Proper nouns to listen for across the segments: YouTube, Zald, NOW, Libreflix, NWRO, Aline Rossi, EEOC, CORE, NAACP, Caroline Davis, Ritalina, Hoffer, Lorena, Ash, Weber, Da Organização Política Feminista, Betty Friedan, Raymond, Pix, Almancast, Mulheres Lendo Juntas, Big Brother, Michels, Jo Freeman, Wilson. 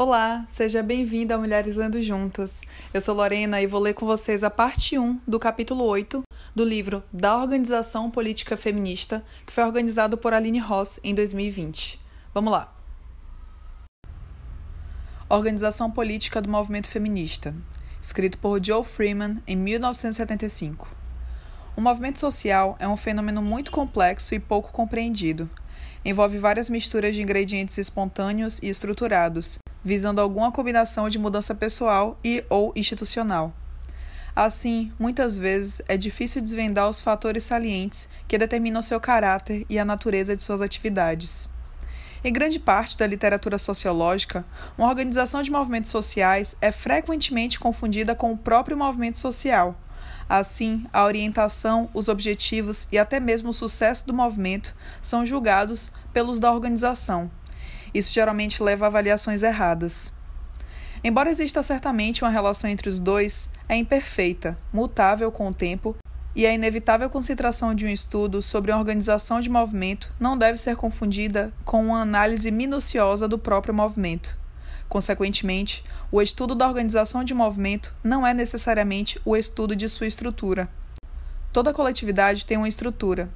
Olá, seja bem-vinda a Mulheres Lendo Juntas. Eu sou Lorena e vou ler com vocês a parte 1 do capítulo 8 do livro Da Organização Política Feminista, que foi organizado por Aline Rossi em 2020. Vamos lá. Organização Política do Movimento Feminista, escrito por Jo Freeman em 1975. O movimento social é um fenômeno muito complexo e pouco compreendido. Envolve várias misturas de ingredientes espontâneos e estruturados, visando alguma combinação de mudança pessoal e ou institucional. Assim, muitas vezes é difícil desvendar os fatores salientes que determinam seu caráter e a natureza de suas atividades. Em grande parte da literatura sociológica, uma organização de movimentos sociais é frequentemente confundida com o próprio movimento social. Assim, a orientação, os objetivos e até mesmo o sucesso do movimento são julgados pelos da organização. Isso geralmente leva a avaliações erradas. Embora exista certamente uma relação entre os dois, é imperfeita, mutável com o tempo, e a inevitável concentração de um estudo sobre uma organização de movimento não deve ser confundida com uma análise minuciosa do próprio movimento. Consequentemente, o estudo da organização de movimento não é necessariamente o estudo de sua estrutura. Toda coletividade tem uma estrutura.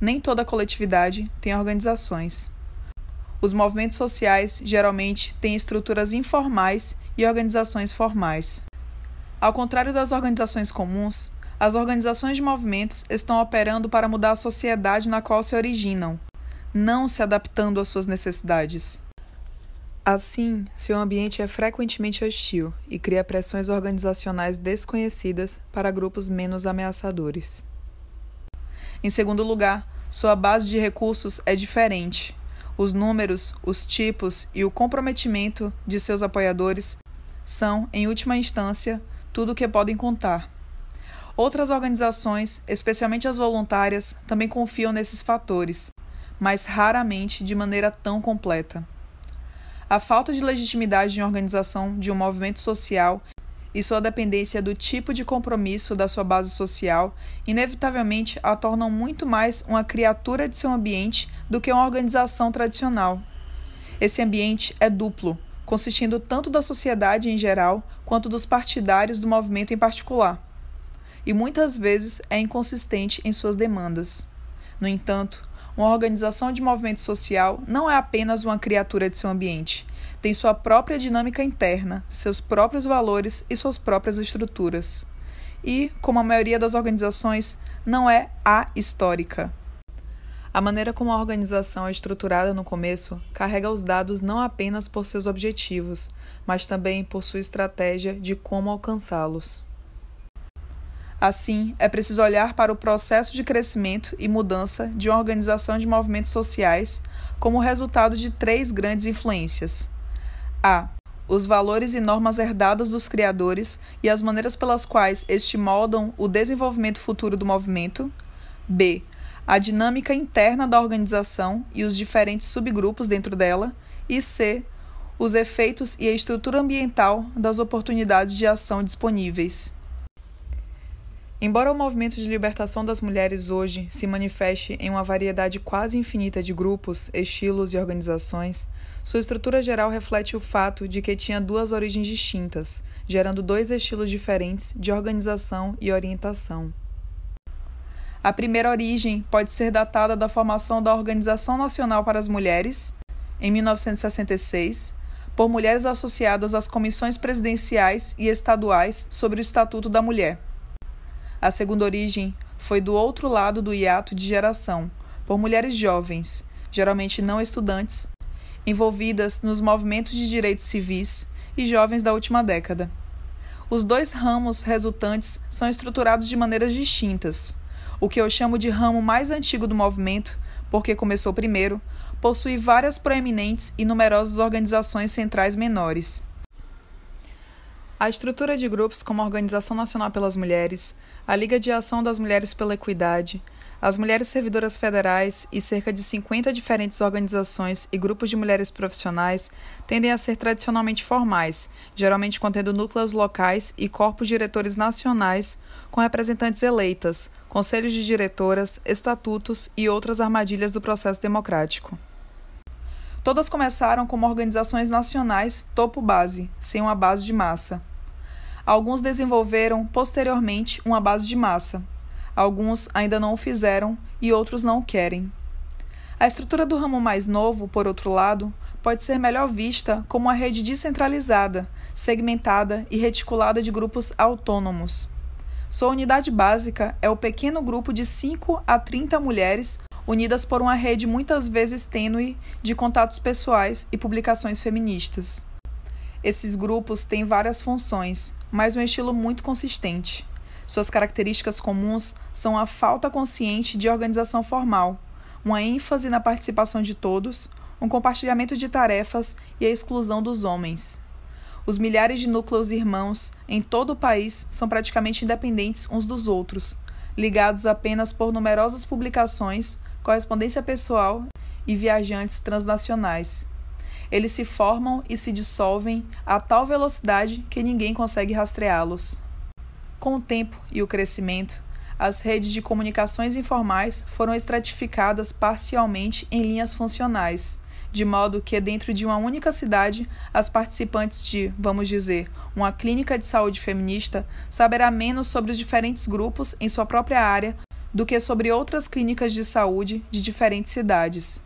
Nem toda coletividade tem organizações. Os movimentos sociais geralmente têm estruturas informais e organizações formais. Ao contrário das organizações comuns, as organizações de movimentos estão operando para mudar a sociedade na qual se originam, não se adaptando às suas necessidades. Assim, seu ambiente é frequentemente hostil e cria pressões organizacionais desconhecidas para grupos menos ameaçadores. Em segundo lugar, sua base de recursos é diferente. Os números, os tipos e o comprometimento de seus apoiadores são, em última instância, tudo o que podem contar. Outras organizações, especialmente as voluntárias, também confiam nesses fatores, mas raramente de maneira tão completa. A falta de legitimidade de uma organização, de um movimento social e sua dependência do tipo de compromisso da sua base social, inevitavelmente a tornam muito mais uma criatura de seu ambiente do que uma organização tradicional. Esse ambiente é duplo, consistindo tanto da sociedade em geral quanto dos partidários do movimento em particular, e muitas vezes é inconsistente em suas demandas. No entanto, uma organização de movimento social não é apenas uma criatura de seu ambiente. Tem sua própria dinâmica interna, seus próprios valores e suas próprias estruturas. E, como a maioria das organizações, não é ahistórica. A maneira como a organização é estruturada no começo carrega os dados não apenas por seus objetivos, mas também por sua estratégia de como alcançá-los. Assim, é preciso olhar para o processo de crescimento e mudança de uma organização de movimentos sociais como resultado de três grandes influências. A. Os valores e normas herdadas dos criadores e as maneiras pelas quais estes moldam o desenvolvimento futuro do movimento. B. A dinâmica interna da organização e os diferentes subgrupos dentro dela. E C. Os efeitos e a estrutura ambiental das oportunidades de ação disponíveis. Embora o movimento de libertação das mulheres hoje se manifeste em uma variedade quase infinita de grupos, estilos e organizações, sua estrutura geral reflete o fato de que tinha duas origens distintas, gerando dois estilos diferentes de organização e orientação. A primeira origem pode ser datada da formação da Organização Nacional para as Mulheres, em 1966, por mulheres associadas às comissões presidenciais e estaduais sobre o Estatuto da Mulher. A segunda origem foi do outro lado do hiato de geração, por mulheres jovens, geralmente não estudantes, envolvidas nos movimentos de direitos civis e jovens da última década. Os dois ramos resultantes são estruturados de maneiras distintas. O que eu chamo de ramo mais antigo do movimento, porque começou primeiro, possui várias proeminentes e numerosas organizações centrais menores. A estrutura de grupos como a Organização Nacional pelas Mulheres, a Liga de Ação das Mulheres pela Equidade, as Mulheres Servidoras Federais e cerca de 50 diferentes organizações e grupos de mulheres profissionais tendem a ser tradicionalmente formais, geralmente contendo núcleos locais e corpos diretores nacionais com representantes eleitas, conselhos de diretoras, estatutos e outras armadilhas do processo democrático. Todas começaram como organizações nacionais topo-base, sem uma base de massa. Alguns desenvolveram, posteriormente, uma base de massa. Alguns ainda não o fizeram e outros não o querem. A estrutura do ramo mais novo, por outro lado, pode ser melhor vista como uma rede descentralizada, segmentada e reticulada de grupos autônomos. Sua unidade básica é o pequeno grupo de 5 a 30 mulheres unidas por uma rede muitas vezes tênue de contatos pessoais e publicações feministas. Esses grupos têm várias funções, mas um estilo muito consistente. Suas características comuns são a falta consciente de organização formal, uma ênfase na participação de todos, um compartilhamento de tarefas e a exclusão dos homens. Os milhares de núcleos irmãos em todo o país são praticamente independentes uns dos outros, ligados apenas por numerosas publicações, correspondência pessoal e viajantes transnacionais. Eles se formam e se dissolvem a tal velocidade que ninguém consegue rastreá-los. Com o tempo e o crescimento, as redes de comunicações informais foram estratificadas parcialmente em linhas funcionais, de modo que, dentro de uma única cidade, as participantes de, vamos dizer, uma clínica de saúde feminista saberá menos sobre os diferentes grupos em sua própria área do que sobre outras clínicas de saúde de diferentes cidades.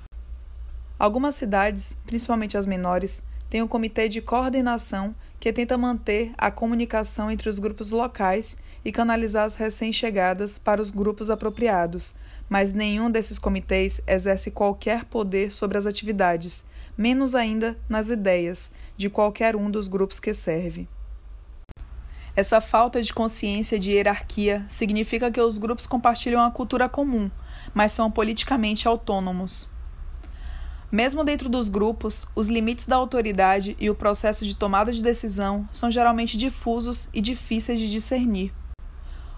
Algumas cidades, principalmente as menores, têm um comitê de coordenação que tenta manter a comunicação entre os grupos locais e canalizar as recém-chegadas para os grupos apropriados, mas nenhum desses comitês exerce qualquer poder sobre as atividades, menos ainda nas ideias, de qualquer um dos grupos que serve. Essa falta de consciência de hierarquia significa que os grupos compartilham uma cultura comum, mas são politicamente autônomos. Mesmo dentro dos grupos, os limites da autoridade e o processo de tomada de decisão são geralmente difusos e difíceis de discernir.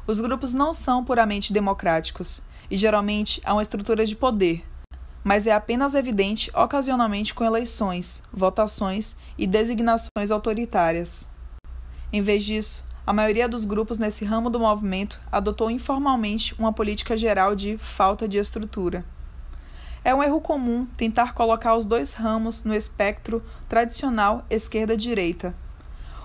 Os grupos não são puramente democráticos, e geralmente há uma estrutura de poder, mas é apenas evidente ocasionalmente com eleições, votações e designações autoritárias. Em vez disso, a maioria dos grupos nesse ramo do movimento adotou informalmente uma política geral de falta de estrutura. É um erro comum tentar colocar os dois ramos no espectro tradicional esquerda-direita.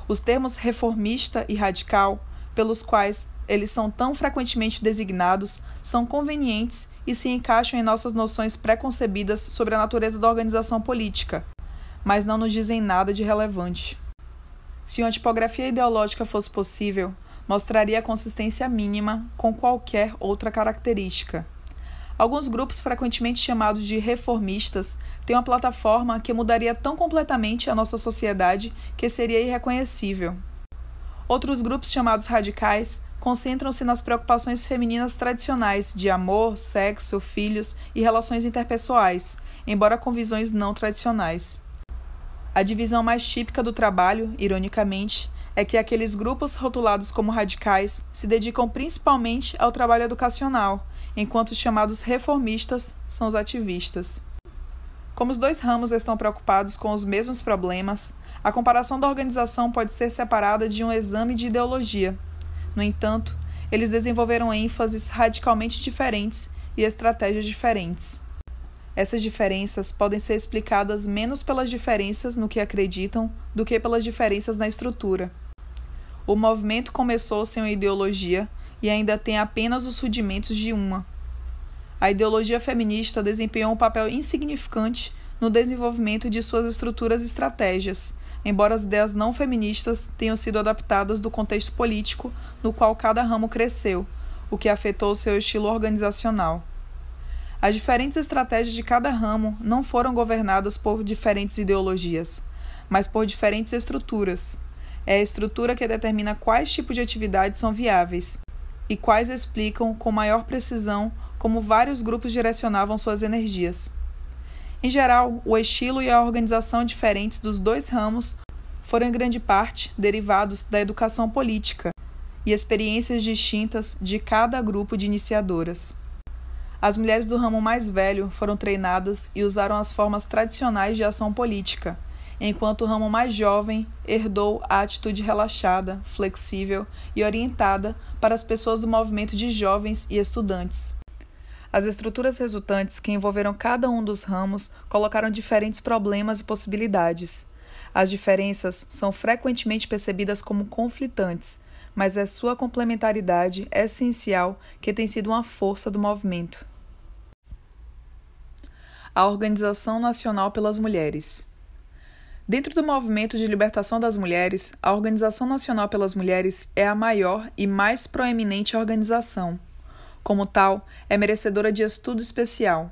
Os termos reformista e radical, pelos quais eles são tão frequentemente designados, são convenientes e se encaixam em nossas noções preconcebidas sobre a natureza da organização política, mas não nos dizem nada de relevante. Se uma tipografia ideológica fosse possível, mostraria a consistência mínima com qualquer outra característica. Alguns grupos frequentemente chamados de reformistas têm uma plataforma que mudaria tão completamente a nossa sociedade que seria irreconhecível. Outros grupos chamados radicais concentram-se nas preocupações femininas tradicionais de amor, sexo, filhos e relações interpessoais, embora com visões não tradicionais. A divisão mais típica do trabalho, ironicamente, é que aqueles grupos rotulados como radicais se dedicam principalmente ao trabalho educacional, enquanto os chamados reformistas são os ativistas. Como os dois ramos estão preocupados com os mesmos problemas, a comparação da organização pode ser separada de um exame de ideologia. No entanto, eles desenvolveram ênfases radicalmente diferentes e estratégias diferentes. Essas diferenças podem ser explicadas menos pelas diferenças no que acreditam do que pelas diferenças na estrutura. O movimento começou sem uma ideologia e ainda tem apenas os rudimentos de uma. A ideologia feminista desempenhou um papel insignificante no desenvolvimento de suas estruturas e estratégias, embora as ideias não feministas tenham sido adaptadas do contexto político no qual cada ramo cresceu, o que afetou seu estilo organizacional. As diferentes estratégias de cada ramo não foram governadas por diferentes ideologias, mas por diferentes estruturas. É a estrutura que determina quais tipos de atividades são viáveis e quais explicam com maior precisão como vários grupos direcionavam suas energias. Em geral, o estilo e a organização diferentes dos dois ramos foram em grande parte derivados da educação política e experiências distintas de cada grupo de iniciadoras. As mulheres do ramo mais velho foram treinadas e usaram as formas tradicionais de ação política, enquanto o ramo mais jovem herdou a atitude relaxada, flexível e orientada para as pessoas do movimento de jovens e estudantes. as estruturas resultantes que envolveram cada um dos ramos colocaram diferentes problemas e possibilidades. As diferenças são frequentemente percebidas como conflitantes, mas é sua complementaridade essencial que tem sido uma força do movimento. A Organização Nacional pelas Mulheres. Dentro do movimento de libertação das mulheres, a Organização Nacional pelas Mulheres é a maior e mais proeminente organização. Como tal, é merecedora de estudo especial.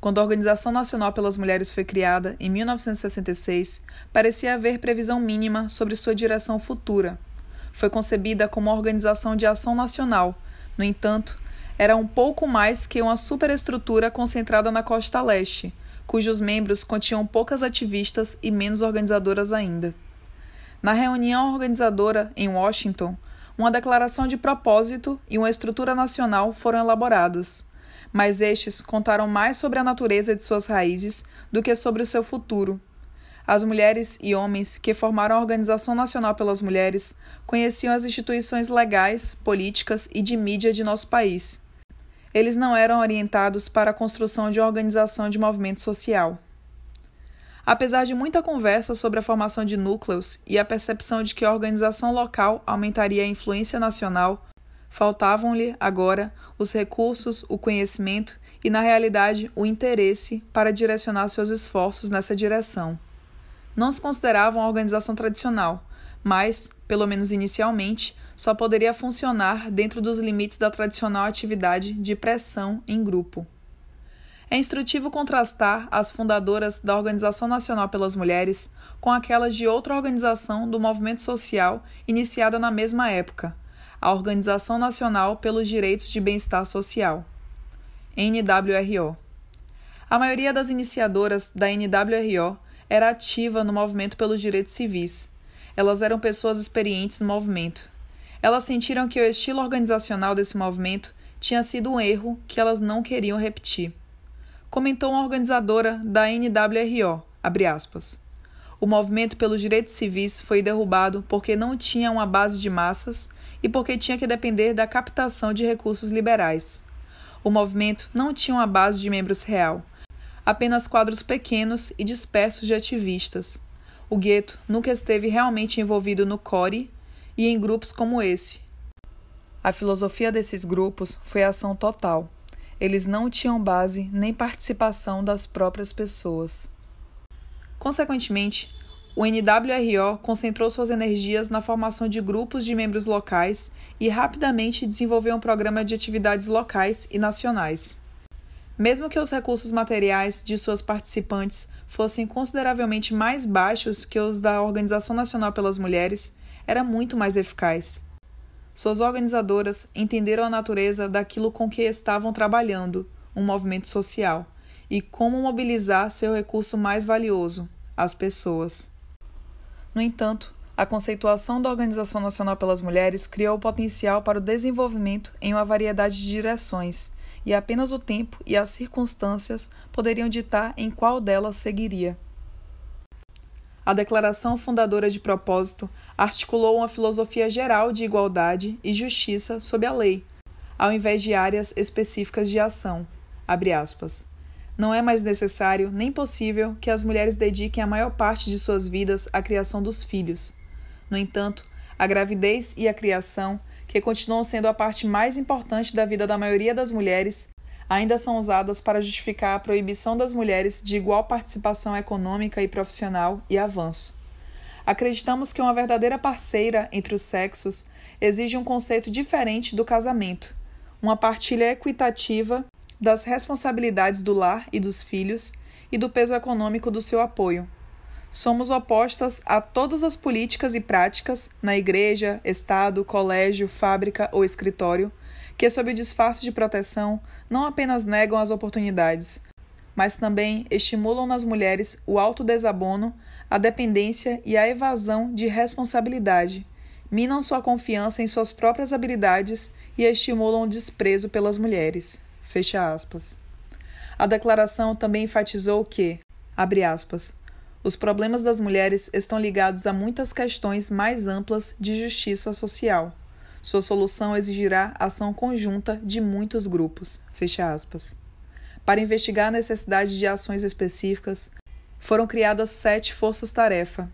Quando a Organização Nacional pelas Mulheres foi criada, em 1966, parecia haver previsão mínima sobre sua direção futura. Foi concebida como uma organização de ação nacional. No entanto, era um pouco mais que uma superestrutura concentrada na costa leste, cujos membros continham poucas ativistas e menos organizadoras ainda. Na reunião organizadora em Washington, uma declaração de propósito e uma estrutura nacional foram elaboradas, mas estes contaram mais sobre a natureza de suas raízes do que sobre o seu futuro. As mulheres e homens que formaram a Organização Nacional pelas Mulheres conheciam as instituições legais, políticas e de mídia de nosso país. Eles não eram orientados para a construção de uma organização de movimento social. Apesar de muita conversa sobre a formação de núcleos e a percepção de que a organização local aumentaria a influência nacional, faltavam-lhe, agora, os recursos, o conhecimento e, na realidade, o interesse para direcionar seus esforços nessa direção. Não se considerava uma organização tradicional, mas, pelo menos inicialmente, só poderia funcionar dentro dos limites da tradicional atividade de pressão em grupo. É instrutivo contrastar as fundadoras da Organização Nacional pelas Mulheres com aquelas de outra organização do movimento social iniciada na mesma época, a Organização Nacional pelos Direitos de Bem-Estar Social, NWRO. A maioria das iniciadoras da NWRO era ativa no movimento pelos direitos civis. Elas eram pessoas experientes no movimento. Elas sentiram que o estilo organizacional desse movimento tinha sido um erro que elas não queriam repetir. Comentou uma organizadora da NWRO, abre aspas, "O movimento pelos direitos civis foi derrubado porque não tinha uma base de massas e porque tinha que depender da captação de recursos liberais. O movimento não tinha uma base de membros real, apenas quadros pequenos e dispersos de ativistas. O gueto nunca esteve realmente envolvido no CORE, e em grupos como esse. A filosofia desses grupos foi ação total. Eles não tinham base nem participação das próprias pessoas." Consequentemente, o NWRO concentrou suas energias na formação de grupos de membros locais e rapidamente desenvolveu um programa de atividades locais e nacionais. Mesmo que os recursos materiais de suas participantes fossem consideravelmente mais baixos que os da Organização Nacional pelas Mulheres, era muito mais eficaz. Suas organizadoras entenderam a natureza daquilo com que estavam trabalhando, um movimento social, e como mobilizar seu recurso mais valioso, as pessoas. No entanto, a conceituação da Organização Nacional pelas Mulheres criou o potencial para o desenvolvimento em uma variedade de direções, e apenas o tempo e as circunstâncias poderiam ditar em qual delas seguiria. A Declaração Fundadora de Propósito articulou uma filosofia geral de igualdade e justiça sob a lei, ao invés de áreas específicas de ação, abre aspas, "Não é mais necessário nem possível que as mulheres dediquem a maior parte de suas vidas à criação dos filhos. No entanto, a gravidez e a criação, que continuam sendo a parte mais importante da vida da maioria das mulheres, ainda são usadas para justificar a proibição das mulheres de igual participação econômica e profissional e avanço. Acreditamos que uma verdadeira parceira entre os sexos exige um conceito diferente do casamento, uma partilha equitativa das responsabilidades do lar e dos filhos e do peso econômico do seu apoio. Somos opostas a todas as políticas e práticas, na igreja, estado, colégio, fábrica ou escritório, que, sob o disfarce de proteção, não apenas negam as oportunidades, mas também estimulam nas mulheres o autodesabono, a dependência e a evasão de responsabilidade, minam sua confiança em suas próprias habilidades e estimulam o desprezo pelas mulheres." Fecha aspas. A declaração também enfatizou que, abre aspas, "Os problemas das mulheres estão ligados a muitas questões mais amplas de justiça social, Sua solução exigirá ação conjunta de muitos grupos. Fecha aspas. Para investigar a necessidade de ações específicas, foram criadas 7 forças-tarefa: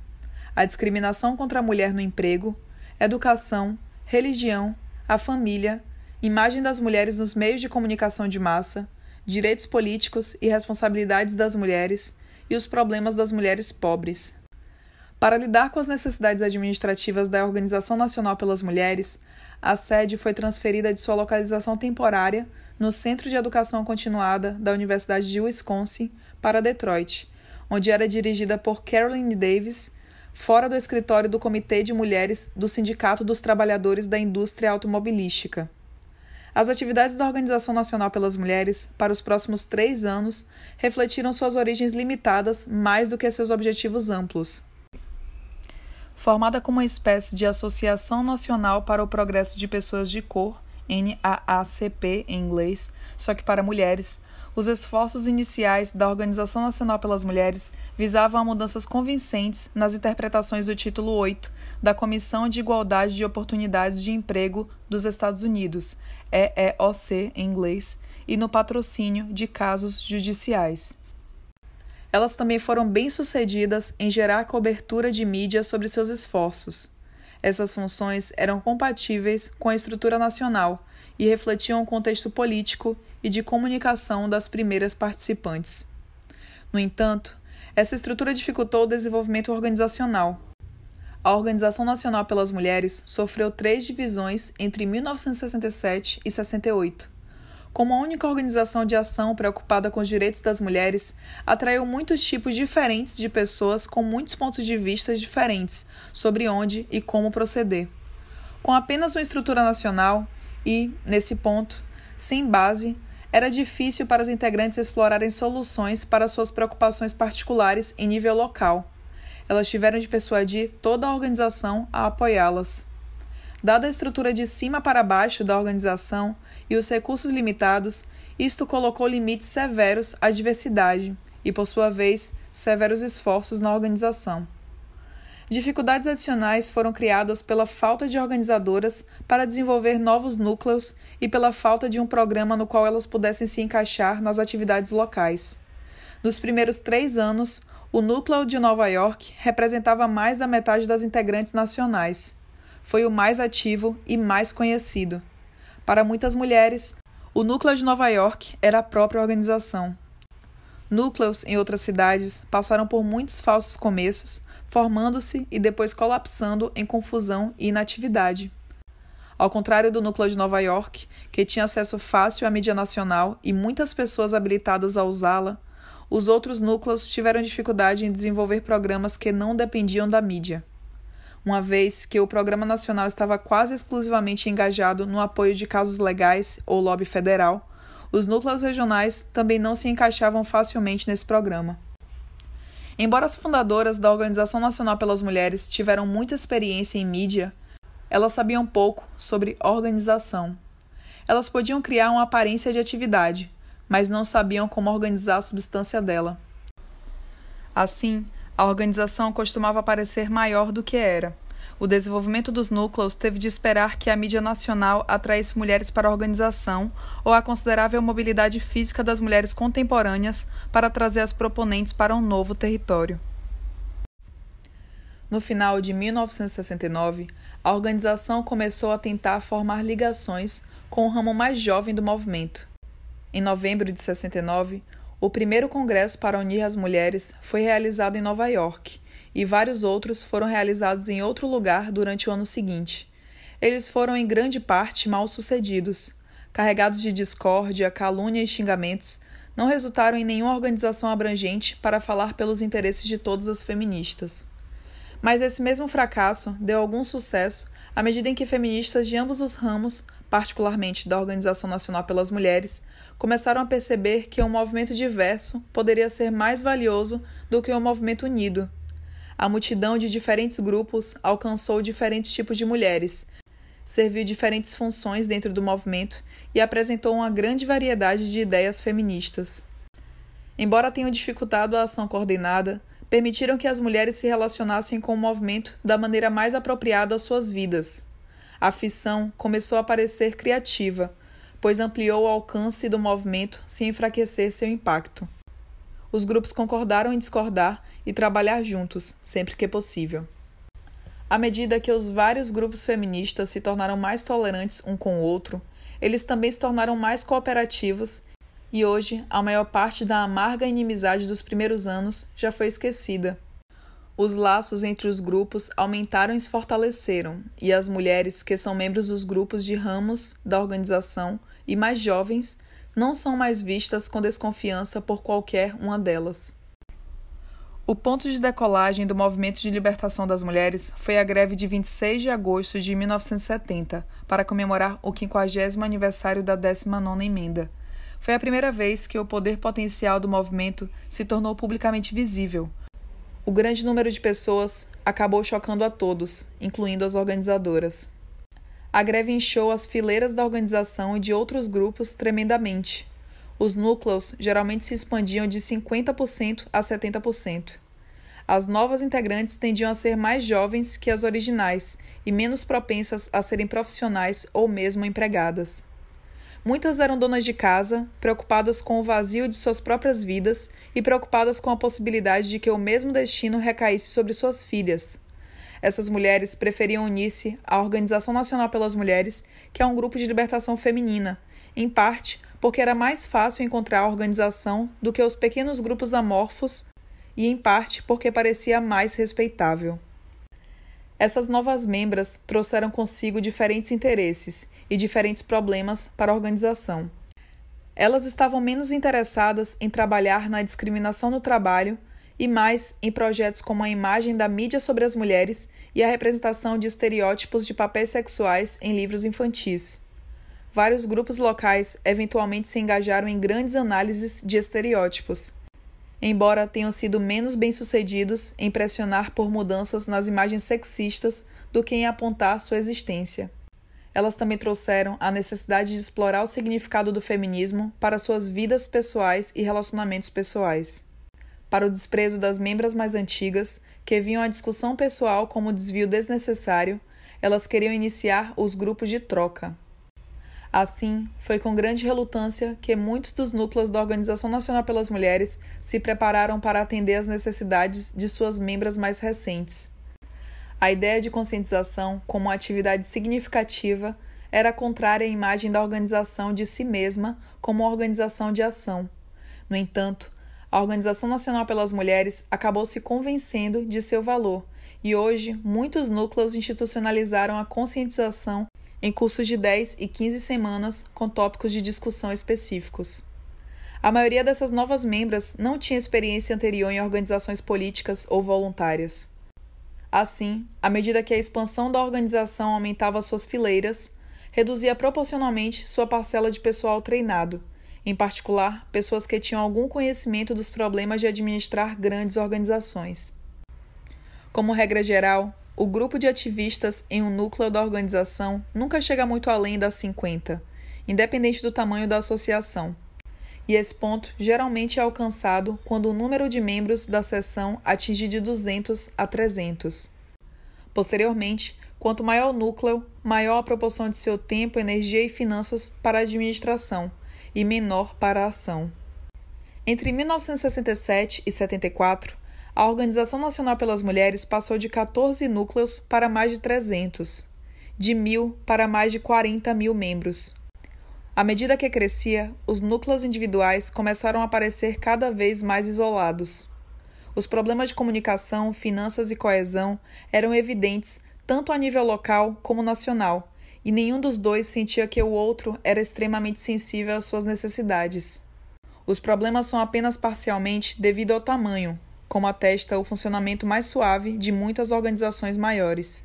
a discriminação contra a mulher no emprego, educação, religião, a família, imagem das mulheres nos meios de comunicação de massa, direitos políticos e responsabilidades das mulheres e os problemas das mulheres pobres. Para lidar com as necessidades administrativas da Organização Nacional pelas Mulheres, a sede foi transferida de sua localização temporária no Centro de Educação Continuada da Universidade de Wisconsin para Detroit, onde era dirigida por Caroline Davis, fora do escritório do Comitê de Mulheres do Sindicato dos Trabalhadores da Indústria Automobilística. As atividades da Organização Nacional pelas Mulheres, para os próximos 3 anos, refletiram suas origens limitadas mais do que seus objetivos amplos. Formada como uma espécie de Associação Nacional para o Progresso de Pessoas de Cor, NAACP em inglês, só que para mulheres, os esforços iniciais da Organização Nacional pelas Mulheres visavam a mudanças convincentes nas interpretações do título 8 da Comissão de Igualdade de Oportunidades de Emprego dos Estados Unidos, EEOC em inglês, e no patrocínio de casos judiciais. Elas também foram bem-sucedidas em gerar cobertura de mídia sobre seus esforços. Essas funções eram compatíveis com a estrutura nacional e refletiam o contexto político e de comunicação das primeiras participantes. No entanto, essa estrutura dificultou o desenvolvimento organizacional. A Organização Nacional pelas Mulheres sofreu 3 divisões entre 1967 e 68. Como a única organização de ação preocupada com os direitos das mulheres, atraiu muitos tipos diferentes de pessoas com muitos pontos de vista diferentes sobre onde e como proceder. Com apenas uma estrutura nacional e, nesse ponto, sem base, era difícil para as integrantes explorarem soluções para suas preocupações particulares em nível local. Elas tiveram de persuadir toda a organização a apoiá-las. Dada a estrutura de cima para baixo da organização e os recursos limitados, isto colocou limites severos à diversidade e, por sua vez, severos esforços na organização. Dificuldades adicionais foram criadas pela falta de organizadoras para desenvolver novos núcleos e pela falta de um programa no qual elas pudessem se encaixar nas atividades locais. Nos primeiros 3 anos, o núcleo de Nova York representava mais da metade das integrantes nacionais. Foi o mais ativo e mais conhecido. Para muitas mulheres, o núcleo de Nova York era a própria organização. Núcleos em outras cidades passaram por muitos falsos começos, formando-se e depois colapsando em confusão e inatividade. Ao contrário do núcleo de Nova York, que tinha acesso fácil à mídia nacional e muitas pessoas habilitadas a usá-la, os outros núcleos tiveram dificuldade em desenvolver programas que não dependiam da mídia. Uma vez que o Programa Nacional estava quase exclusivamente engajado no apoio de casos legais ou lobby federal, os núcleos regionais também não se encaixavam facilmente nesse programa. Embora as fundadoras da Organização Nacional pelas Mulheres tiveram muita experiência em mídia, elas sabiam pouco sobre organização. Elas podiam criar uma aparência de atividade, mas não sabiam como organizar a substância dela. Assim, a organização costumava parecer maior do que era. O desenvolvimento dos núcleos teve de esperar que a mídia nacional atraísse mulheres para a organização ou a considerável mobilidade física das mulheres contemporâneas para trazer as proponentes para um novo território. No final de 1969, a organização começou a tentar formar ligações com o ramo mais jovem do movimento. Em novembro de 69, o primeiro congresso para unir as mulheres foi realizado em Nova York e vários outros foram realizados em outro lugar durante o ano seguinte. Eles foram, em grande parte, mal sucedidos. Carregados de discórdia, calúnia e xingamentos, não resultaram em nenhuma organização abrangente para falar pelos interesses de todas as feministas. Mas esse mesmo fracasso deu algum sucesso à medida em que feministas de ambos os ramos, particularmente da Organização Nacional pelas Mulheres, começaram a perceber que um movimento diverso poderia ser mais valioso do que um movimento unido. A multidão de diferentes grupos alcançou diferentes tipos de mulheres, serviu diferentes funções dentro do movimento e apresentou uma grande variedade de ideias feministas. Embora tenham dificultado a ação coordenada, permitiram que as mulheres se relacionassem com o movimento da maneira mais apropriada às suas vidas. A ficção começou a parecer criativa, pois ampliou o alcance do movimento sem enfraquecer seu impacto. Os grupos concordaram em discordar e trabalhar juntos, sempre que possível. À medida que os vários grupos feministas se tornaram mais tolerantes um com o outro, eles também se tornaram mais cooperativos e hoje a maior parte da amarga inimizade dos primeiros anos já foi esquecida. Os laços entre os grupos aumentaram e se fortaleceram, e as mulheres que são membros dos grupos de ramos da organização e mais jovens não são mais vistas com desconfiança por qualquer uma delas. O ponto de decolagem do movimento de libertação das mulheres foi a greve de 26 de agosto de 1970, para comemorar o 50º aniversário da 19ª emenda. Foi a primeira vez que o poder potencial do movimento se tornou publicamente visível. O grande número de pessoas acabou chocando a todos, incluindo as organizadoras. A greve inchou as fileiras da organização e de outros grupos tremendamente. Os núcleos geralmente se expandiam de 50% a 70%. As novas integrantes tendiam a ser mais jovens que as originais e menos propensas a serem profissionais ou mesmo empregadas. Muitas eram donas de casa, preocupadas com o vazio de suas próprias vidas e preocupadas com a possibilidade de que o mesmo destino recaísse sobre suas filhas. Essas mulheres preferiam unir-se à Organização Nacional pelas Mulheres, que é um grupo de libertação feminina, em parte porque era mais fácil encontrar a organização do que os pequenos grupos amorfos e, em parte, porque parecia mais respeitável. Essas novas membras trouxeram consigo diferentes interesses e diferentes problemas para a organização. Elas estavam menos interessadas em trabalhar na discriminação no trabalho e mais em projetos como a imagem da mídia sobre as mulheres e a representação de estereótipos de papéis sexuais em livros infantis. Vários grupos locais eventualmente se engajaram em grandes análises de estereótipos, embora tenham sido menos bem-sucedidos em pressionar por mudanças nas imagens sexistas do que em apontar sua existência. Elas também trouxeram a necessidade de explorar o significado do feminismo para suas vidas pessoais e relacionamentos pessoais. Para o desprezo das membras mais antigas, que viam a discussão pessoal como desvio desnecessário, elas queriam iniciar os grupos de troca. Assim, foi com grande relutância que muitos dos núcleos da Organização Nacional pelas Mulheres se prepararam para atender às necessidades de suas membras mais recentes. A ideia de conscientização como uma atividade significativa era contrária à imagem da organização de si mesma como uma organização de ação. No entanto, a Organização Nacional pelas Mulheres acabou se convencendo de seu valor e hoje muitos núcleos institucionalizaram a conscientização em cursos de 10 e 15 semanas com tópicos de discussão específicos. A maioria dessas novas membras não tinha experiência anterior em organizações políticas ou voluntárias. Assim, à medida que a expansão da organização aumentava suas fileiras, reduzia proporcionalmente sua parcela de pessoal treinado, em particular, pessoas que tinham algum conhecimento dos problemas de administrar grandes organizações. Como regra geral, o grupo de ativistas em um núcleo da organização nunca chega muito além das 50, independente do tamanho da associação. E esse ponto geralmente é alcançado quando o número de membros da seção atinge de 200 a 300. Posteriormente, quanto maior o núcleo, maior a proporção de seu tempo, energia e finanças para a administração e menor para a ação. Entre 1967 e 1974, a Organização Nacional pelas Mulheres passou de 14 núcleos para mais de 300, de 1.000 para mais de 40.000 membros. À medida que crescia, os núcleos individuais começaram a aparecer cada vez mais isolados. Os problemas de comunicação, finanças e coesão eram evidentes tanto a nível local como nacional, e nenhum dos dois sentia que o outro era extremamente sensível às suas necessidades. Os problemas são apenas parcialmente devido ao tamanho, como atesta o funcionamento mais suave de muitas organizações maiores.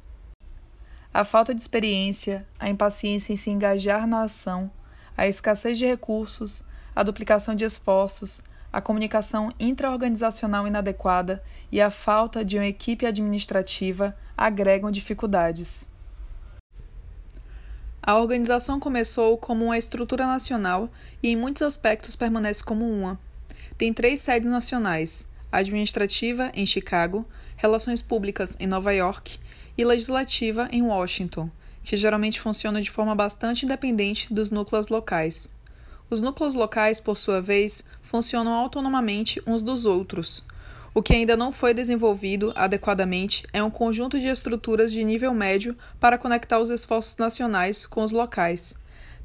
A falta de experiência, a impaciência em se engajar na ação, a escassez de recursos, a duplicação de esforços, a comunicação intra-organizacional inadequada e a falta de uma equipe administrativa agregam dificuldades. A organização começou como uma estrutura nacional e em muitos aspectos permanece como uma. Tem 3 sedes nacionais: administrativa em Chicago, relações públicas em Nova York e legislativa em Washington, que geralmente funciona de forma bastante independente dos núcleos locais. Os núcleos locais, por sua vez, funcionam autonomamente uns dos outros. O que ainda não foi desenvolvido adequadamente é um conjunto de estruturas de nível médio para conectar os esforços nacionais com os locais.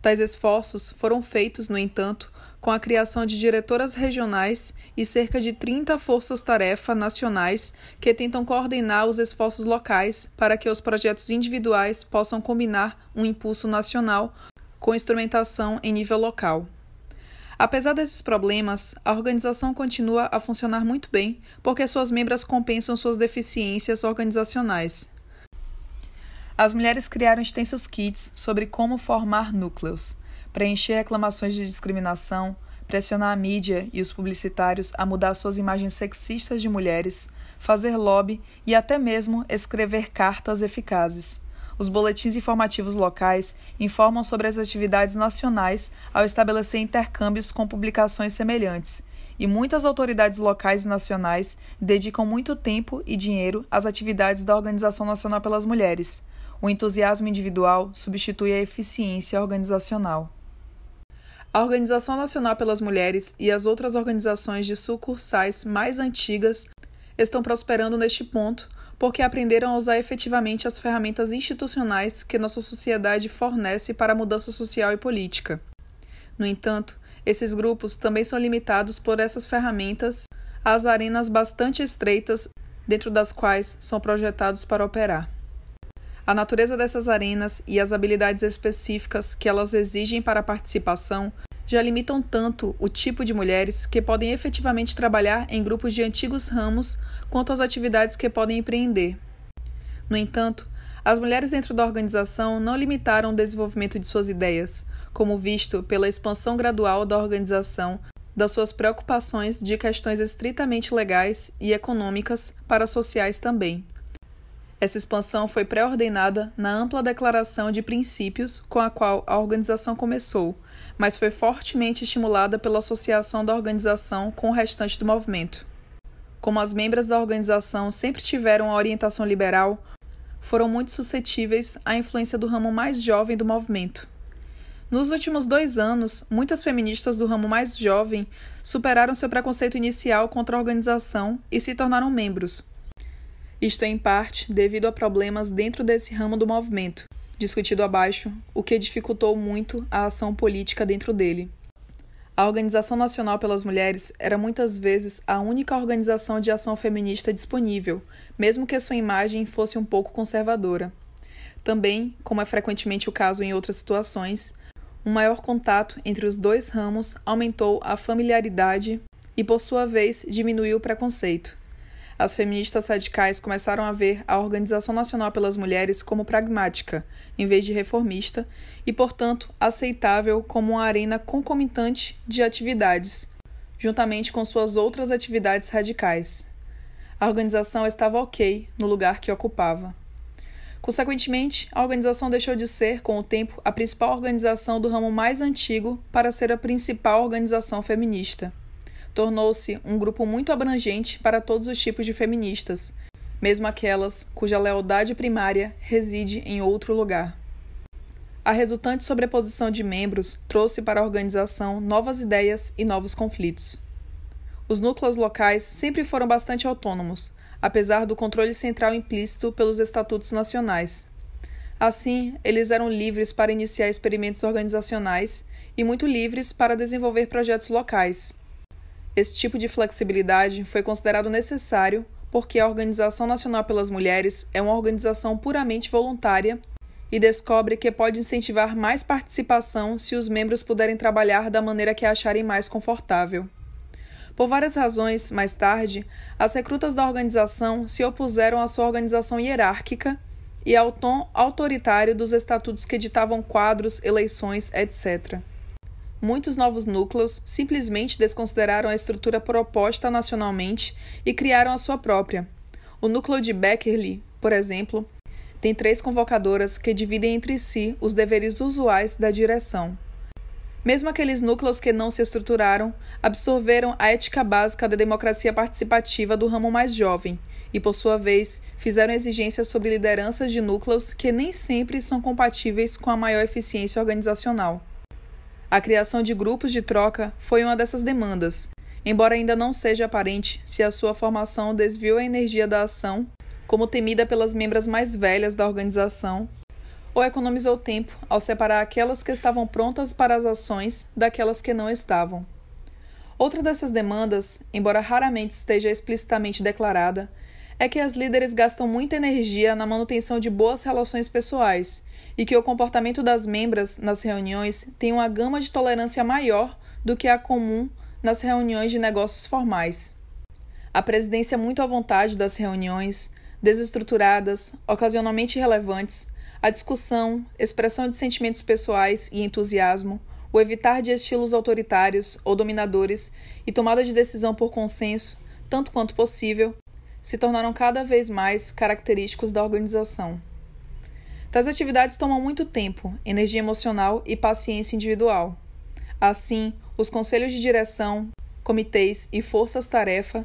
Tais esforços foram feitos, no entanto, com a criação de diretoras regionais e cerca de 30 forças-tarefa nacionais que tentam coordenar os esforços locais para que os projetos individuais possam combinar um impulso nacional com instrumentação em nível local. Apesar desses problemas, a organização continua a funcionar muito bem, porque suas membras compensam suas deficiências organizacionais. As mulheres criaram extensos kits sobre como formar núcleos, preencher reclamações de discriminação, pressionar a mídia e os publicitários a mudar suas imagens sexistas de mulheres, fazer lobby e até mesmo escrever cartas eficazes. Os boletins informativos locais informam sobre as atividades nacionais ao estabelecer intercâmbios com publicações semelhantes, e muitas autoridades locais e nacionais dedicam muito tempo e dinheiro às atividades da Organização Nacional pelas Mulheres. O entusiasmo individual substitui a eficiência organizacional. A Organização Nacional pelas Mulheres e as outras organizações de sucursais mais antigas estão prosperando neste ponto, porque aprenderam a usar efetivamente as ferramentas institucionais que nossa sociedade fornece para a mudança social e política. No entanto, esses grupos também são limitados por essas ferramentas às arenas bastante estreitas dentro das quais são projetados para operar. A natureza dessas arenas e as habilidades específicas que elas exigem para a participação já limitam tanto o tipo de mulheres que podem efetivamente trabalhar em grupos de antigos ramos quanto as atividades que podem empreender. No entanto, as mulheres dentro da organização não limitaram o desenvolvimento de suas ideias, como visto pela expansão gradual da organização, das suas preocupações de questões estritamente legais e econômicas para sociais também. Essa expansão foi pré-ordenada na ampla declaração de princípios com a qual a organização começou, mas foi fortemente estimulada pela associação da organização com o restante do movimento. Como as membras da organização sempre tiveram a orientação liberal, foram muito suscetíveis à influência do ramo mais jovem do movimento. Nos últimos 2 anos, muitas feministas do ramo mais jovem superaram seu preconceito inicial contra a organização e se tornaram membros. Isto é, em parte, devido a problemas dentro desse ramo do movimento, discutido abaixo, o que dificultou muito a ação política dentro dele. A Organização Nacional pelas Mulheres era muitas vezes a única organização de ação feminista disponível, mesmo que sua imagem fosse um pouco conservadora. Também, como é frequentemente o caso em outras situações, um maior contato entre os 2 ramos aumentou a familiaridade e, por sua vez, diminuiu o preconceito. As feministas radicais começaram a ver a Organização Nacional pelas Mulheres como pragmática, em vez de reformista, e, portanto, aceitável como uma arena concomitante de atividades, juntamente com suas outras atividades radicais. A organização estava ok no lugar que ocupava. Consequentemente, a organização deixou de ser, com o tempo, a principal organização do ramo mais antigo para ser a principal organização feminista. Tornou-se um grupo muito abrangente para todos os tipos de feministas, mesmo aquelas cuja lealdade primária reside em outro lugar. A resultante sobreposição de membros trouxe para a organização novas ideias e novos conflitos. Os núcleos locais sempre foram bastante autônomos, apesar do controle central implícito pelos estatutos nacionais. Assim, eles eram livres para iniciar experimentos organizacionais e muito livres para desenvolver projetos locais. Esse tipo de flexibilidade foi considerado necessário porque a Organização Nacional pelas Mulheres é uma organização puramente voluntária e descobre que pode incentivar mais participação se os membros puderem trabalhar da maneira que acharem mais confortável. Por várias razões, mais tarde, as recrutas da organização se opuseram à sua organização hierárquica e ao tom autoritário dos estatutos que ditavam quadros, eleições, etc. Muitos novos núcleos simplesmente desconsideraram a estrutura proposta nacionalmente e criaram a sua própria. O núcleo de Beckerley, por exemplo, tem 3 convocadoras que dividem entre si os deveres usuais da direção. Mesmo aqueles núcleos que não se estruturaram, absorveram a ética básica da democracia participativa do ramo mais jovem e, por sua vez, fizeram exigências sobre lideranças de núcleos que nem sempre são compatíveis com a maior eficiência organizacional. A criação de grupos de troca foi uma dessas demandas, embora ainda não seja aparente se a sua formação desviou a energia da ação, como temida pelas membras mais velhas da organização, ou economizou tempo ao separar aquelas que estavam prontas para as ações daquelas que não estavam. Outra dessas demandas, embora raramente esteja explicitamente declarada, é que as líderes gastam muita energia na manutenção de boas relações pessoais e que o comportamento das membras nas reuniões tem uma gama de tolerância maior do que a comum nas reuniões de negócios formais. A presidência muito à vontade das reuniões, desestruturadas, ocasionalmente irrelevantes, a discussão, expressão de sentimentos pessoais e entusiasmo, o evitar de estilos autoritários ou dominadores e tomada de decisão por consenso, tanto quanto possível, se tornaram cada vez mais característicos da organização. Tais atividades tomam muito tempo, energia emocional e paciência individual. Assim, os conselhos de direção, comitês e forças-tarefa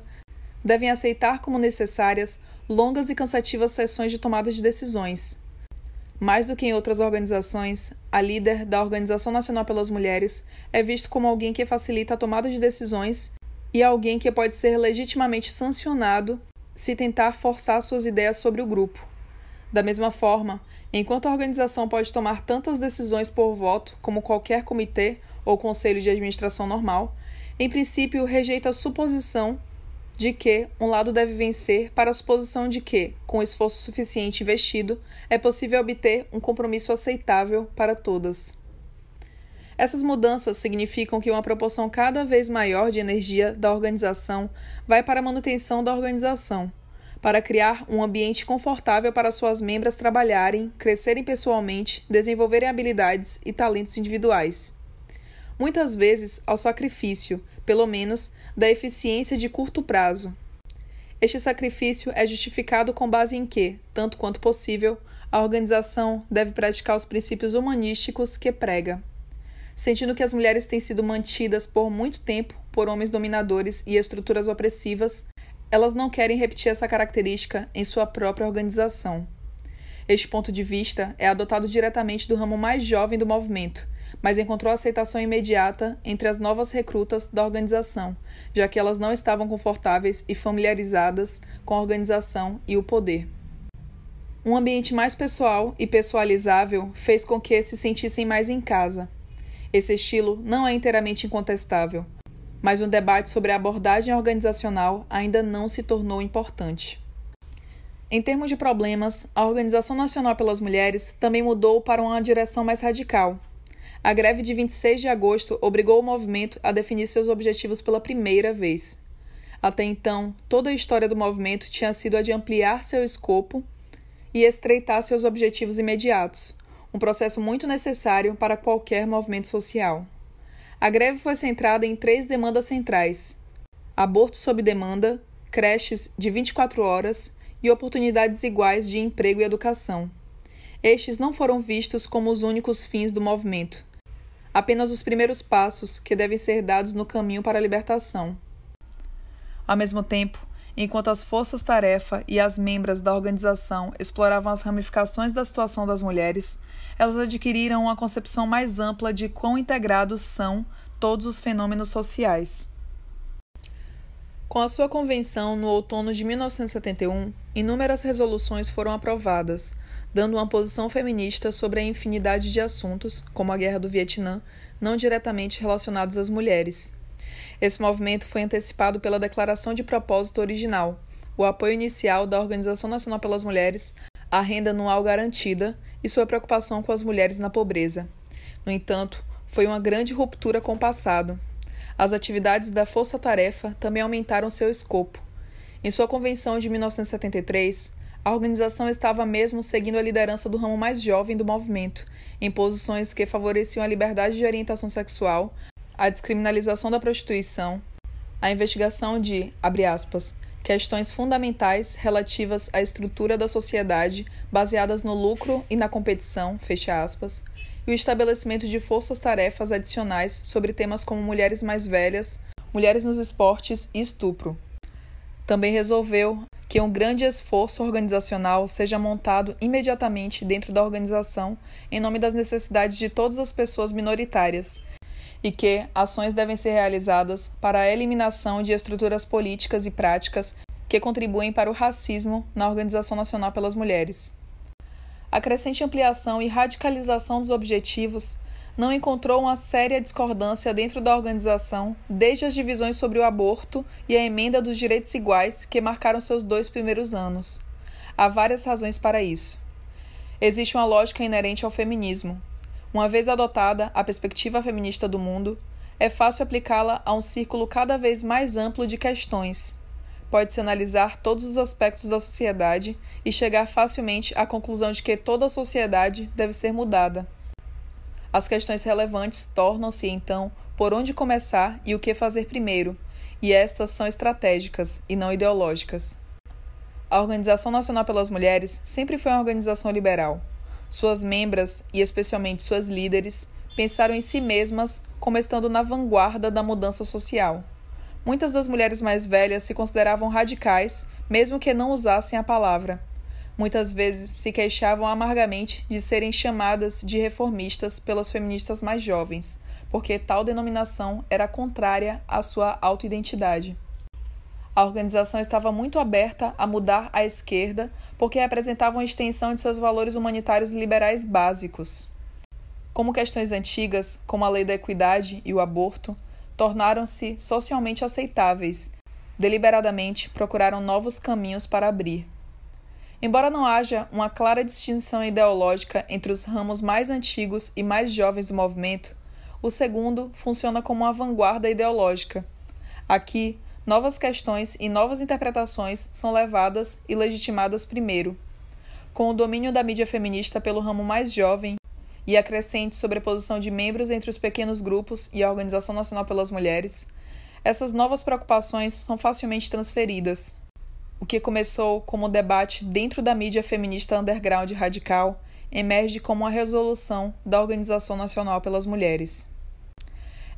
devem aceitar como necessárias longas e cansativas sessões de tomada de decisões. Mais do que em outras organizações, a líder da Organização Nacional pelas Mulheres é visto como alguém que facilita a tomada de decisões e alguém que pode ser legitimamente sancionado se tentar forçar suas ideias sobre o grupo. Da mesma forma, enquanto a organização pode tomar tantas decisões por voto como qualquer comitê ou conselho de administração normal, em princípio rejeita a suposição de que um lado deve vencer para a suposição de que, com esforço suficiente investido, é possível obter um compromisso aceitável para todas. Essas mudanças significam que uma proporção cada vez maior de energia da organização vai para a manutenção da organização, para criar um ambiente confortável para suas membras trabalharem, crescerem pessoalmente, desenvolverem habilidades e talentos individuais. Muitas vezes ao sacrifício, pelo menos, da eficiência de curto prazo. Este sacrifício é justificado com base em que, tanto quanto possível, a organização deve praticar os princípios humanísticos que prega. Sentindo que as mulheres têm sido mantidas por muito tempo por homens dominadores e estruturas opressivas, elas não querem repetir essa característica em sua própria organização. Este ponto de vista é adotado diretamente do ramo mais jovem do movimento, mas encontrou aceitação imediata entre as novas recrutas da organização, já que elas não estavam confortáveis e familiarizadas com a organização e o poder. Um ambiente mais pessoal e pessoalizável fez com que se sentissem mais em casa. Esse estilo não é inteiramente incontestável, mas um debate sobre a abordagem organizacional ainda não se tornou importante. Em termos de problemas, a Organização Nacional pelas Mulheres também mudou para uma direção mais radical. A greve de 26 de agosto obrigou o movimento a definir seus objetivos pela primeira vez. Até então, toda a história do movimento tinha sido a de ampliar seu escopo e estreitar seus objetivos imediatos, um processo muito necessário para qualquer movimento social. A greve foi centrada em 3 demandas centrais: aborto sob demanda, creches de 24 horas e oportunidades iguais de emprego e educação. Estes não foram vistos como os únicos fins do movimento, apenas os primeiros passos que devem ser dados no caminho para a libertação. Ao mesmo tempo, enquanto as forças-tarefa e as membras da organização exploravam as ramificações da situação das mulheres, elas adquiriram uma concepção mais ampla de quão integrados são todos os fenômenos sociais. Com a sua convenção no outono de 1971, inúmeras resoluções foram aprovadas, dando uma posição feminista sobre a infinidade de assuntos, como a Guerra do Vietnã, não diretamente relacionados às mulheres. Esse movimento foi antecipado pela Declaração de Propósito Original, o apoio inicial da Organização Nacional pelas Mulheres, a renda anual garantida e sua preocupação com as mulheres na pobreza. No entanto, foi uma grande ruptura com o passado. As atividades da Força-Tarefa também aumentaram seu escopo. Em sua convenção de 1973, a organização estava mesmo seguindo a liderança do ramo mais jovem do movimento, em posições que favoreciam a liberdade de orientação sexual, a descriminalização da prostituição, a investigação de, abre aspas, questões fundamentais relativas à estrutura da sociedade baseadas no lucro e na competição, fecha aspas, e o estabelecimento de forças-tarefas adicionais sobre temas como mulheres mais velhas, mulheres nos esportes e estupro. Também resolveu que um grande esforço organizacional seja montado imediatamente dentro da organização em nome das necessidades de todas as pessoas minoritárias e que ações devem ser realizadas para a eliminação de estruturas políticas e práticas que contribuem para o racismo na Organização Nacional pelas Mulheres. A crescente ampliação e radicalização dos objetivos não encontrou uma séria discordância dentro da organização desde as divisões sobre o aborto e a emenda dos direitos iguais que marcaram seus 2 primeiros anos. Há várias razões para isso. Existe uma lógica inerente ao feminismo. Uma vez adotada a perspectiva feminista do mundo, é fácil aplicá-la a um círculo cada vez mais amplo de questões. Pode-se analisar todos os aspectos da sociedade e chegar facilmente à conclusão de que toda a sociedade deve ser mudada. As questões relevantes tornam-se, então, por onde começar e o que fazer primeiro, e estas são estratégicas e não ideológicas. A Organização Nacional pelas Mulheres sempre foi uma organização liberal. Suas membras, e especialmente suas líderes, pensaram em si mesmas como estando na vanguarda da mudança social. Muitas das mulheres mais velhas se consideravam radicais, mesmo que não usassem a palavra. Muitas vezes se queixavam amargamente de serem chamadas de reformistas pelas feministas mais jovens, porque tal denominação era contrária à sua autoidentidade. A organização estava muito aberta a mudar à esquerda, porque representava uma extensão de seus valores humanitários liberais básicos. Como questões antigas, como a lei da equidade e o aborto, tornaram-se socialmente aceitáveis. Deliberadamente procuraram novos caminhos para abrir. Embora não haja uma clara distinção ideológica entre os ramos mais antigos e mais jovens do movimento, o segundo funciona como uma vanguarda ideológica. Aqui, novas questões e novas interpretações são levadas e legitimadas primeiro. Com o domínio da mídia feminista pelo ramo mais jovem e a crescente sobreposição de membros entre os pequenos grupos e a Organização Nacional pelas Mulheres, essas novas preocupações são facilmente transferidas. O que começou como debate dentro da mídia feminista underground radical emerge como uma resolução da Organização Nacional pelas Mulheres.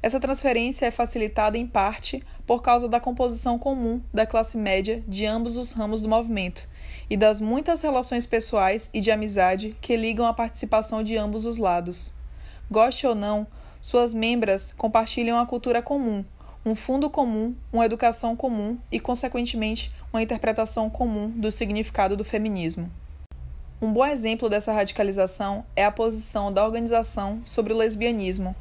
Essa transferência é facilitada, em parte, por causa da composição comum da classe média de ambos os ramos do movimento e das muitas relações pessoais e de amizade que ligam a participação de ambos os lados. Goste ou não, suas membras compartilham uma cultura comum, um fundo comum, uma educação comum e, consequentemente, uma interpretação comum do significado do feminismo. Um bom exemplo dessa radicalização é a posição da organização sobre o lesbianismo.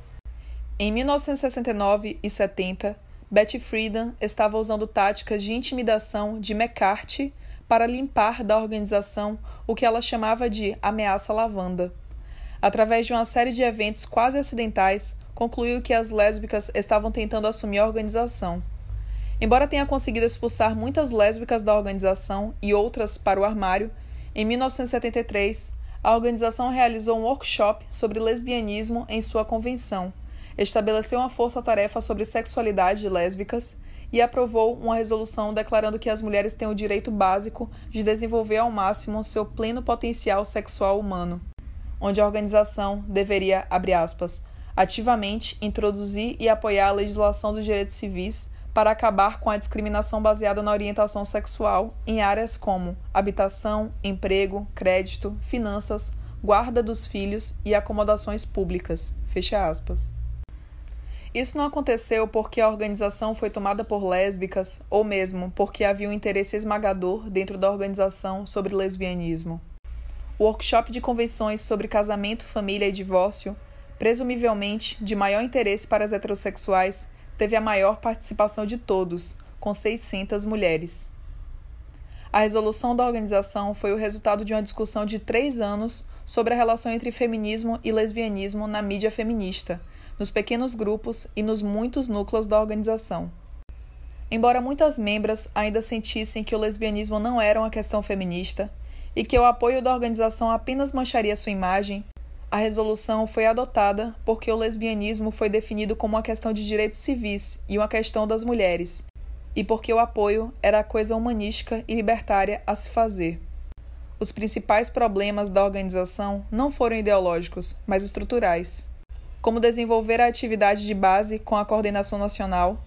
Em 1969 e 70, Betty Friedan estava usando táticas de intimidação de McCarthy para limpar da organização o que ela chamava de ameaça lavanda. Através de uma série de eventos quase acidentais, concluiu que as lésbicas estavam tentando assumir a organização. Embora tenha conseguido expulsar muitas lésbicas da organização e outras para o armário, em 1973, a organização realizou um workshop sobre lesbianismo em sua convenção, estabeleceu uma força-tarefa sobre sexualidade de lésbicas e aprovou uma resolução declarando que as mulheres têm o direito básico de desenvolver ao máximo seu pleno potencial sexual humano, onde a organização deveria, abre aspas, ativamente introduzir e apoiar a legislação dos direitos civis para acabar com a discriminação baseada na orientação sexual em áreas como habitação, emprego, crédito, finanças, guarda dos filhos e acomodações públicas. Fecha aspas. Isso não aconteceu porque a organização foi tomada por lésbicas ou mesmo porque havia um interesse esmagador dentro da organização sobre lesbianismo. O workshop de convenções sobre casamento, família e divórcio, presumivelmente de maior interesse para as heterossexuais, teve a maior participação de todos, com 600 mulheres. A resolução da organização foi o resultado de uma discussão de 3 anos sobre a relação entre feminismo e lesbianismo na mídia feminista, nos pequenos grupos e nos muitos núcleos da organização. Embora muitas membras ainda sentissem que o lesbianismo não era uma questão feminista e que o apoio da organização apenas mancharia sua imagem, a resolução foi adotada porque o lesbianismo foi definido como uma questão de direitos civis e uma questão das mulheres, e porque o apoio era a coisa humanística e libertária a se fazer. Os principais problemas da organização não foram ideológicos, mas estruturais. Como desenvolver a atividade de base com a coordenação nacional,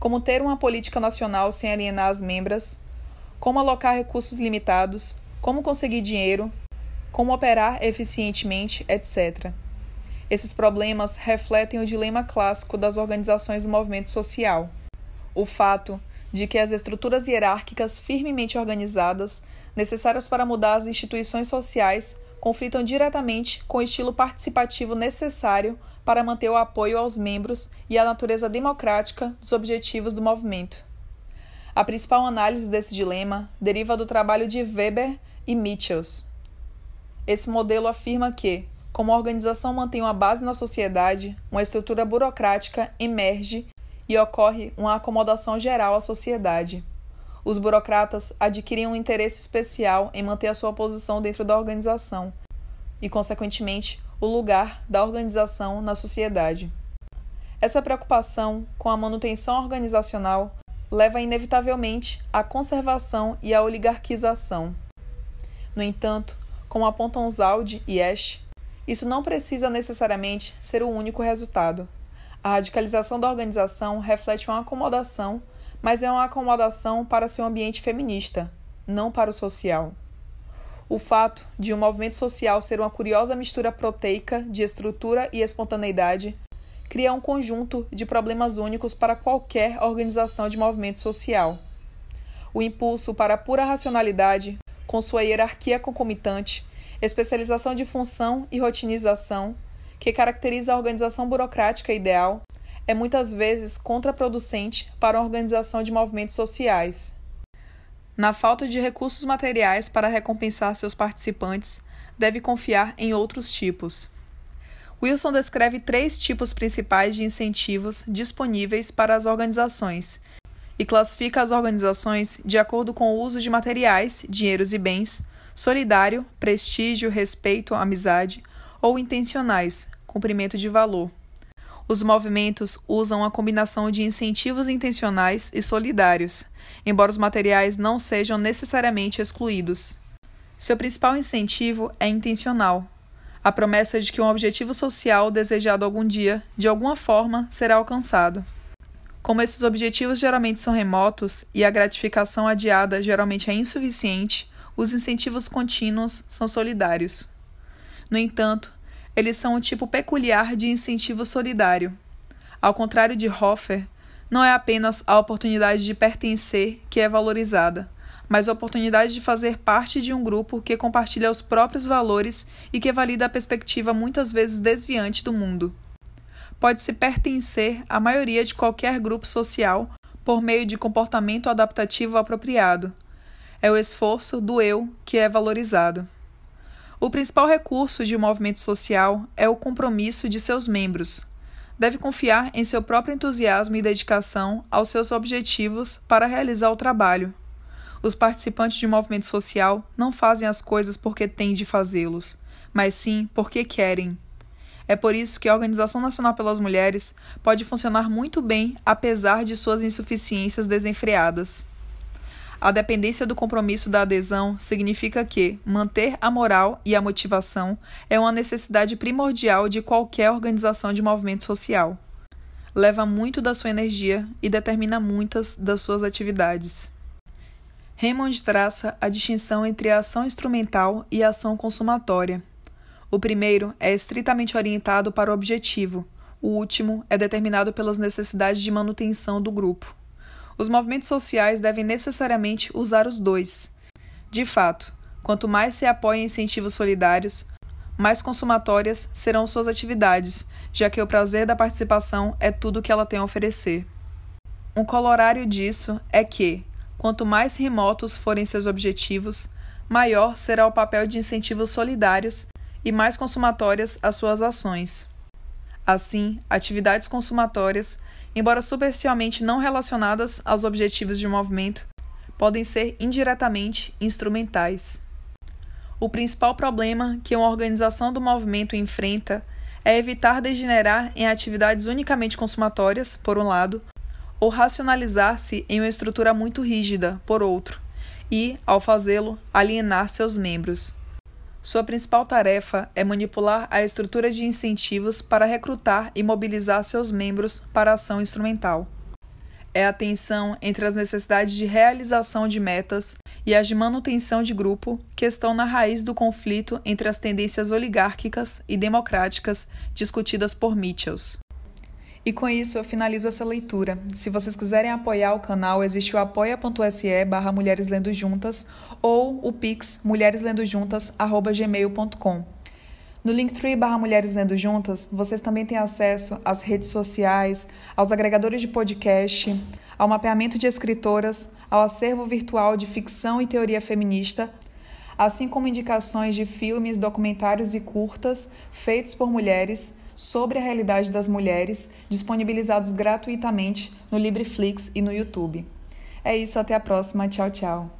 como ter uma política nacional sem alienar as membras, como alocar recursos limitados, como conseguir dinheiro, como operar eficientemente, etc. Esses problemas refletem o dilema clássico das organizações do movimento social, o fato de que as estruturas hierárquicas firmemente organizadas, necessárias para mudar as instituições sociais, conflitam diretamente com o estilo participativo necessário para manter o apoio aos membros e a natureza democrática dos objetivos do movimento. A principal análise desse dilema deriva do trabalho de Weber e Michels. Esse modelo afirma que, como a organização mantém uma base na sociedade, uma estrutura burocrática emerge e ocorre uma acomodação geral à sociedade. Os burocratas adquirem um interesse especial em manter a sua posição dentro da organização e, consequentemente, o lugar da organização na sociedade. Essa preocupação com a manutenção organizacional leva inevitavelmente à conservação e à oligarquização. No entanto, como apontam Zald e Ash, isso não precisa necessariamente ser o único resultado. A radicalização da organização reflete uma acomodação, mas é uma acomodação para seu ambiente feminista, não para o social. O fato de um movimento social ser uma curiosa mistura proteica de estrutura e espontaneidade cria um conjunto de problemas únicos para qualquer organização de movimento social. O impulso para a pura racionalidade, com sua hierarquia concomitante, especialização de função e rotinização, que caracteriza a organização burocrática ideal, é muitas vezes contraproducente para a organização de movimentos sociais. Na falta de recursos materiais para recompensar seus participantes, deve confiar em outros tipos. Wilson descreve 3 tipos principais de incentivos disponíveis para as organizações e classifica as organizações de acordo com o uso de materiais, dinheiros e bens, solidário, prestígio, respeito, amizade, ou intencionais, cumprimento de valor. Os movimentos usam a combinação de incentivos intencionais e solidários, embora os materiais não sejam necessariamente excluídos. Seu principal incentivo é intencional, a promessa de que um objetivo social desejado algum dia, de alguma forma, será alcançado. Como esses objetivos geralmente são remotos e a gratificação adiada geralmente é insuficiente, os incentivos contínuos são solidários. No entanto, eles são um tipo peculiar de incentivo solidário. Ao contrário de Hoffer, não é apenas a oportunidade de pertencer que é valorizada, mas a oportunidade de fazer parte de um grupo que compartilha os próprios valores e que valida a perspectiva muitas vezes desviante do mundo. Pode-se pertencer à maioria de qualquer grupo social por meio de comportamento adaptativo apropriado. É o esforço do eu que é valorizado. O principal recurso de um movimento social é o compromisso de seus membros. Deve confiar em seu próprio entusiasmo e dedicação aos seus objetivos para realizar o trabalho. Os participantes de um movimento social não fazem as coisas porque têm de fazê-los, mas sim porque querem. É por isso que a Organização Nacional pelas Mulheres pode funcionar muito bem apesar de suas insuficiências desenfreadas. A dependência do compromisso da adesão significa que manter a moral e a motivação é uma necessidade primordial de qualquer organização de movimento social. Leva muito da sua energia e determina muitas das suas atividades. Raymond traça a distinção entre a ação instrumental e a ação consumatória. O primeiro é estritamente orientado para o objetivo, o último é determinado pelas necessidades de manutenção do grupo. Os movimentos sociais devem necessariamente usar os dois. De fato, quanto mais se apoia em incentivos solidários, mais consumatórias serão suas atividades, já que o prazer da participação é tudo o que ela tem a oferecer. Um corolário disso é que, quanto mais remotos forem seus objetivos, maior será o papel de incentivos solidários e mais consumatórias as suas ações. Assim, atividades consumatórias, embora superficialmente não relacionadas aos objetivos de um movimento, podem ser indiretamente instrumentais. O principal problema que uma organização do movimento enfrenta é evitar degenerar em atividades unicamente consumatórias, por um lado, ou racionalizar-se em uma estrutura muito rígida, por outro, e, ao fazê-lo, alienar seus membros. Sua principal tarefa é manipular a estrutura de incentivos para recrutar e mobilizar seus membros para a ação instrumental. É a tensão entre as necessidades de realização de metas e as de manutenção de grupo que estão na raiz do conflito entre as tendências oligárquicas e democráticas discutidas por Michels. E com isso eu finalizo essa leitura. Se vocês quiserem apoiar o canal, existe o apoia.se/mulhereslendojuntas ou o pix mulhereslendojuntas@gmail.com. No linktr.ee/mulhereslendojuntas, vocês também têm acesso às redes sociais, aos agregadores de podcast, ao mapeamento de escritoras, ao acervo virtual de ficção e teoria feminista, assim como indicações de filmes, documentários e curtas feitos por mulheres sobre a realidade das mulheres, disponibilizados gratuitamente no Libreflix e no YouTube. É isso, até a próxima. Tchau, tchau.